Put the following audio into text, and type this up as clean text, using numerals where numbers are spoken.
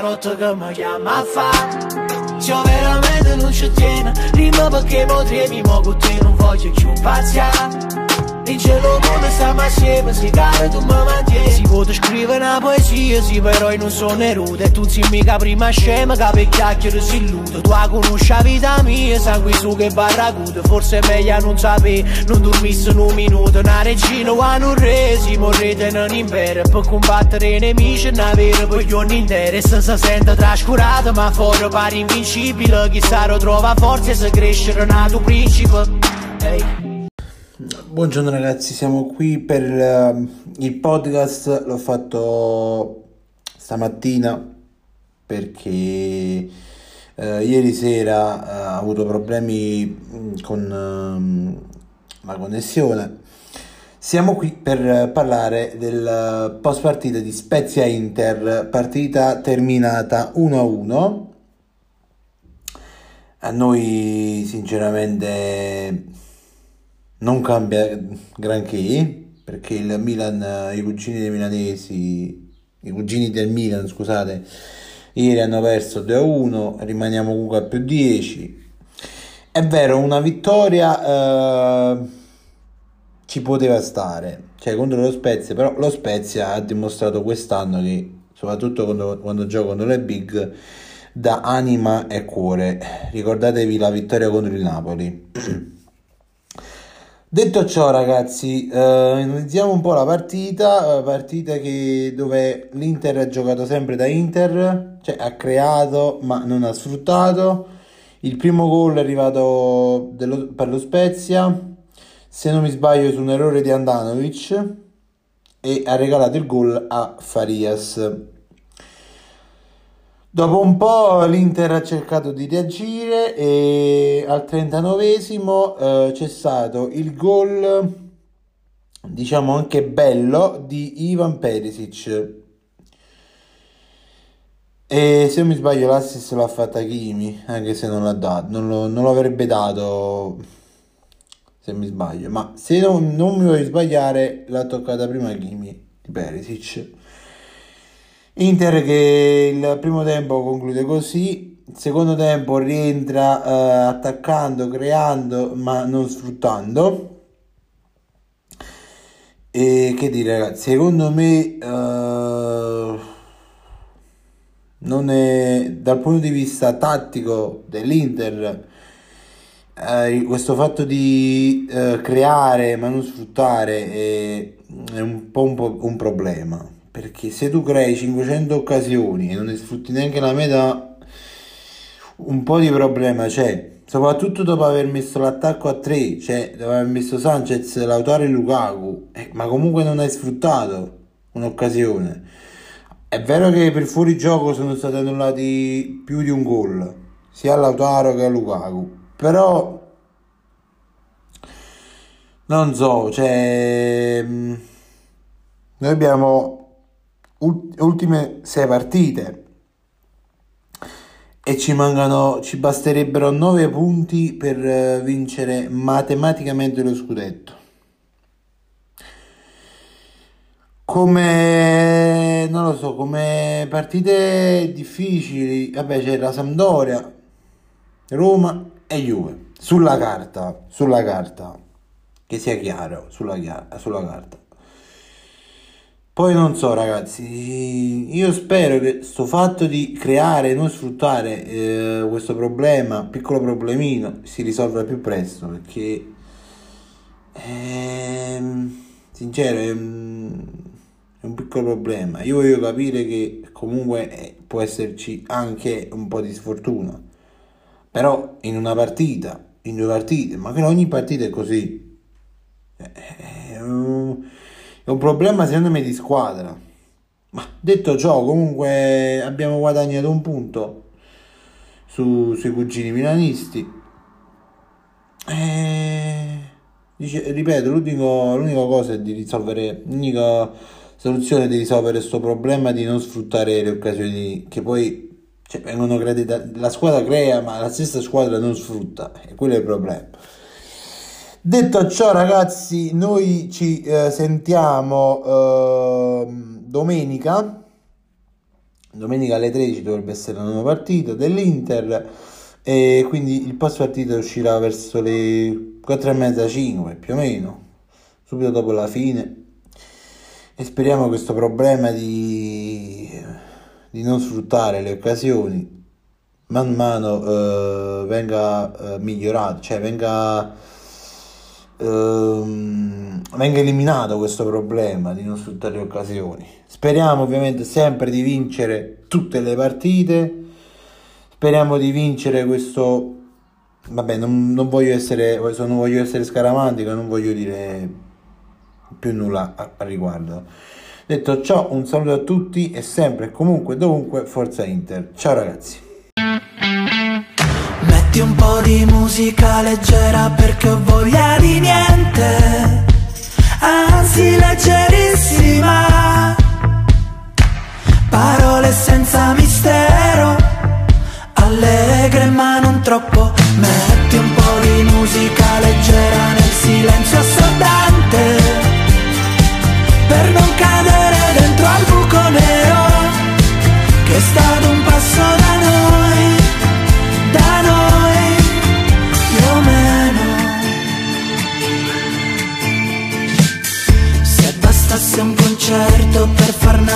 carota che mi chiama fa. Se io veramente non ci tiene, rima perché potrei, ma con te non voglio più paziare. In cielo mondo stiamo assieme, si cade tu mi mantieni. Si può scrivere una poesia, sì però io non sono erudo. E tu sei mica prima scema, che per chiacchiere si illude. Tu la conosci la vita mia, sangue su che barracuda. Forse è meglio non sapere, non dormisse un minuto. Una regina o un re, si morrete in un impero. Per combattere i nemici, una vera puglione intera. E se si sente trascurata, ma fuori pari invincibile. Chissà lo trova forza e se crescere nato principe. Ehi. Buongiorno ragazzi, siamo qui per il podcast. L'ho fatto stamattina perché ieri sera ho avuto problemi con la connessione. Siamo qui per parlare del post partita di Spezia Inter, partita terminata 1-1. A noi sinceramente non cambia granché, perché il Milan, i cugini del Milan, ieri hanno perso 2-1, rimaniamo comunque a più 10. È vero, una vittoria ci poteva stare, cioè contro lo Spezia, però lo Spezia ha dimostrato quest'anno che, soprattutto quando gioca contro le big, dà anima e cuore. Ricordatevi la vittoria contro il Napoli. Detto ciò ragazzi, iniziamo un po' la partita dove l'Inter ha giocato sempre da Inter, cioè ha creato ma non ha sfruttato. Il primo gol è arrivato per lo Spezia, se non mi sbaglio su un errore di Andanovic, e ha regalato il gol a Farias. Dopo un po' l'Inter ha cercato di reagire e al 39esimo c'è stato il gol, diciamo anche bello, di Ivan Perisic. E se non mi sbaglio l'assist l'ha fatta Kimi, anche se non lo avrebbe dato, se mi sbaglio. Ma se non mi voglio sbagliare l'ha toccata prima Kimi di Perisic. Inter che il primo tempo conclude così, il secondo tempo rientra attaccando, creando ma non sfruttando. E che dire ragazzi, secondo me non è, dal punto di vista tattico dell'Inter, questo fatto di creare ma non sfruttare è un problema. Perché se tu crei 500 occasioni e non ne sfrutti neanche la metà, un po' di problema c'è. Soprattutto dopo aver messo l'attacco a 3, cioè dopo aver messo Sanchez, Lautaro e Lukaku, ma comunque non hai sfruttato un'occasione. È vero che per fuorigioco sono stati annullati più di un gol, sia a Lautaro che a Lukaku. Però non so, cioè noi abbiamo ultime 6 partite e ci basterebbero 9 punti per vincere matematicamente lo scudetto. Come non lo so, come partite difficili, vabbè, c'è la Sampdoria, Roma e Juve sulla carta, che sia chiaro, sulla carta. Poi non so ragazzi, io spero che sto fatto di creare e non sfruttare questo piccolo problemino, si risolva più presto, perché sincero è un piccolo problema. Io voglio capire che comunque può esserci anche un po' di sfortuna, però in una partita, in 2 partite, ma che ogni partita è così. È un problema secondo me di squadra. Ma detto ciò, comunque abbiamo guadagnato un punto sui cugini milanisti. Ripeto, l'unica cosa è di risolvere, l'unica soluzione è di risolvere questo problema di non sfruttare le occasioni che poi, cioè, vengono create la squadra crea, ma la stessa squadra non sfrutta, e quello è il problema. Detto ciò ragazzi, noi ci sentiamo domenica Domenica alle 13 dovrebbe essere la nuova partita dell'Inter, e quindi il post partita uscirà verso le 4:30-5 più o meno, subito dopo la fine, e speriamo che questo problema di non sfruttare le occasioni man mano venga migliorato, cioè venga eliminato questo problema di non sfruttare le occasioni. Speriamo ovviamente sempre di vincere tutte le partite, speriamo di vincere questo, vabbè, non voglio essere, non voglio essere scaramantico, non voglio dire più nulla al riguardo. Detto ciò, un saluto a tutti e sempre, comunque, dovunque, forza Inter. Ciao ragazzi. Metti un po' di musica leggera perché ho voglia di niente, anzi leggerissima, parole senza mistero.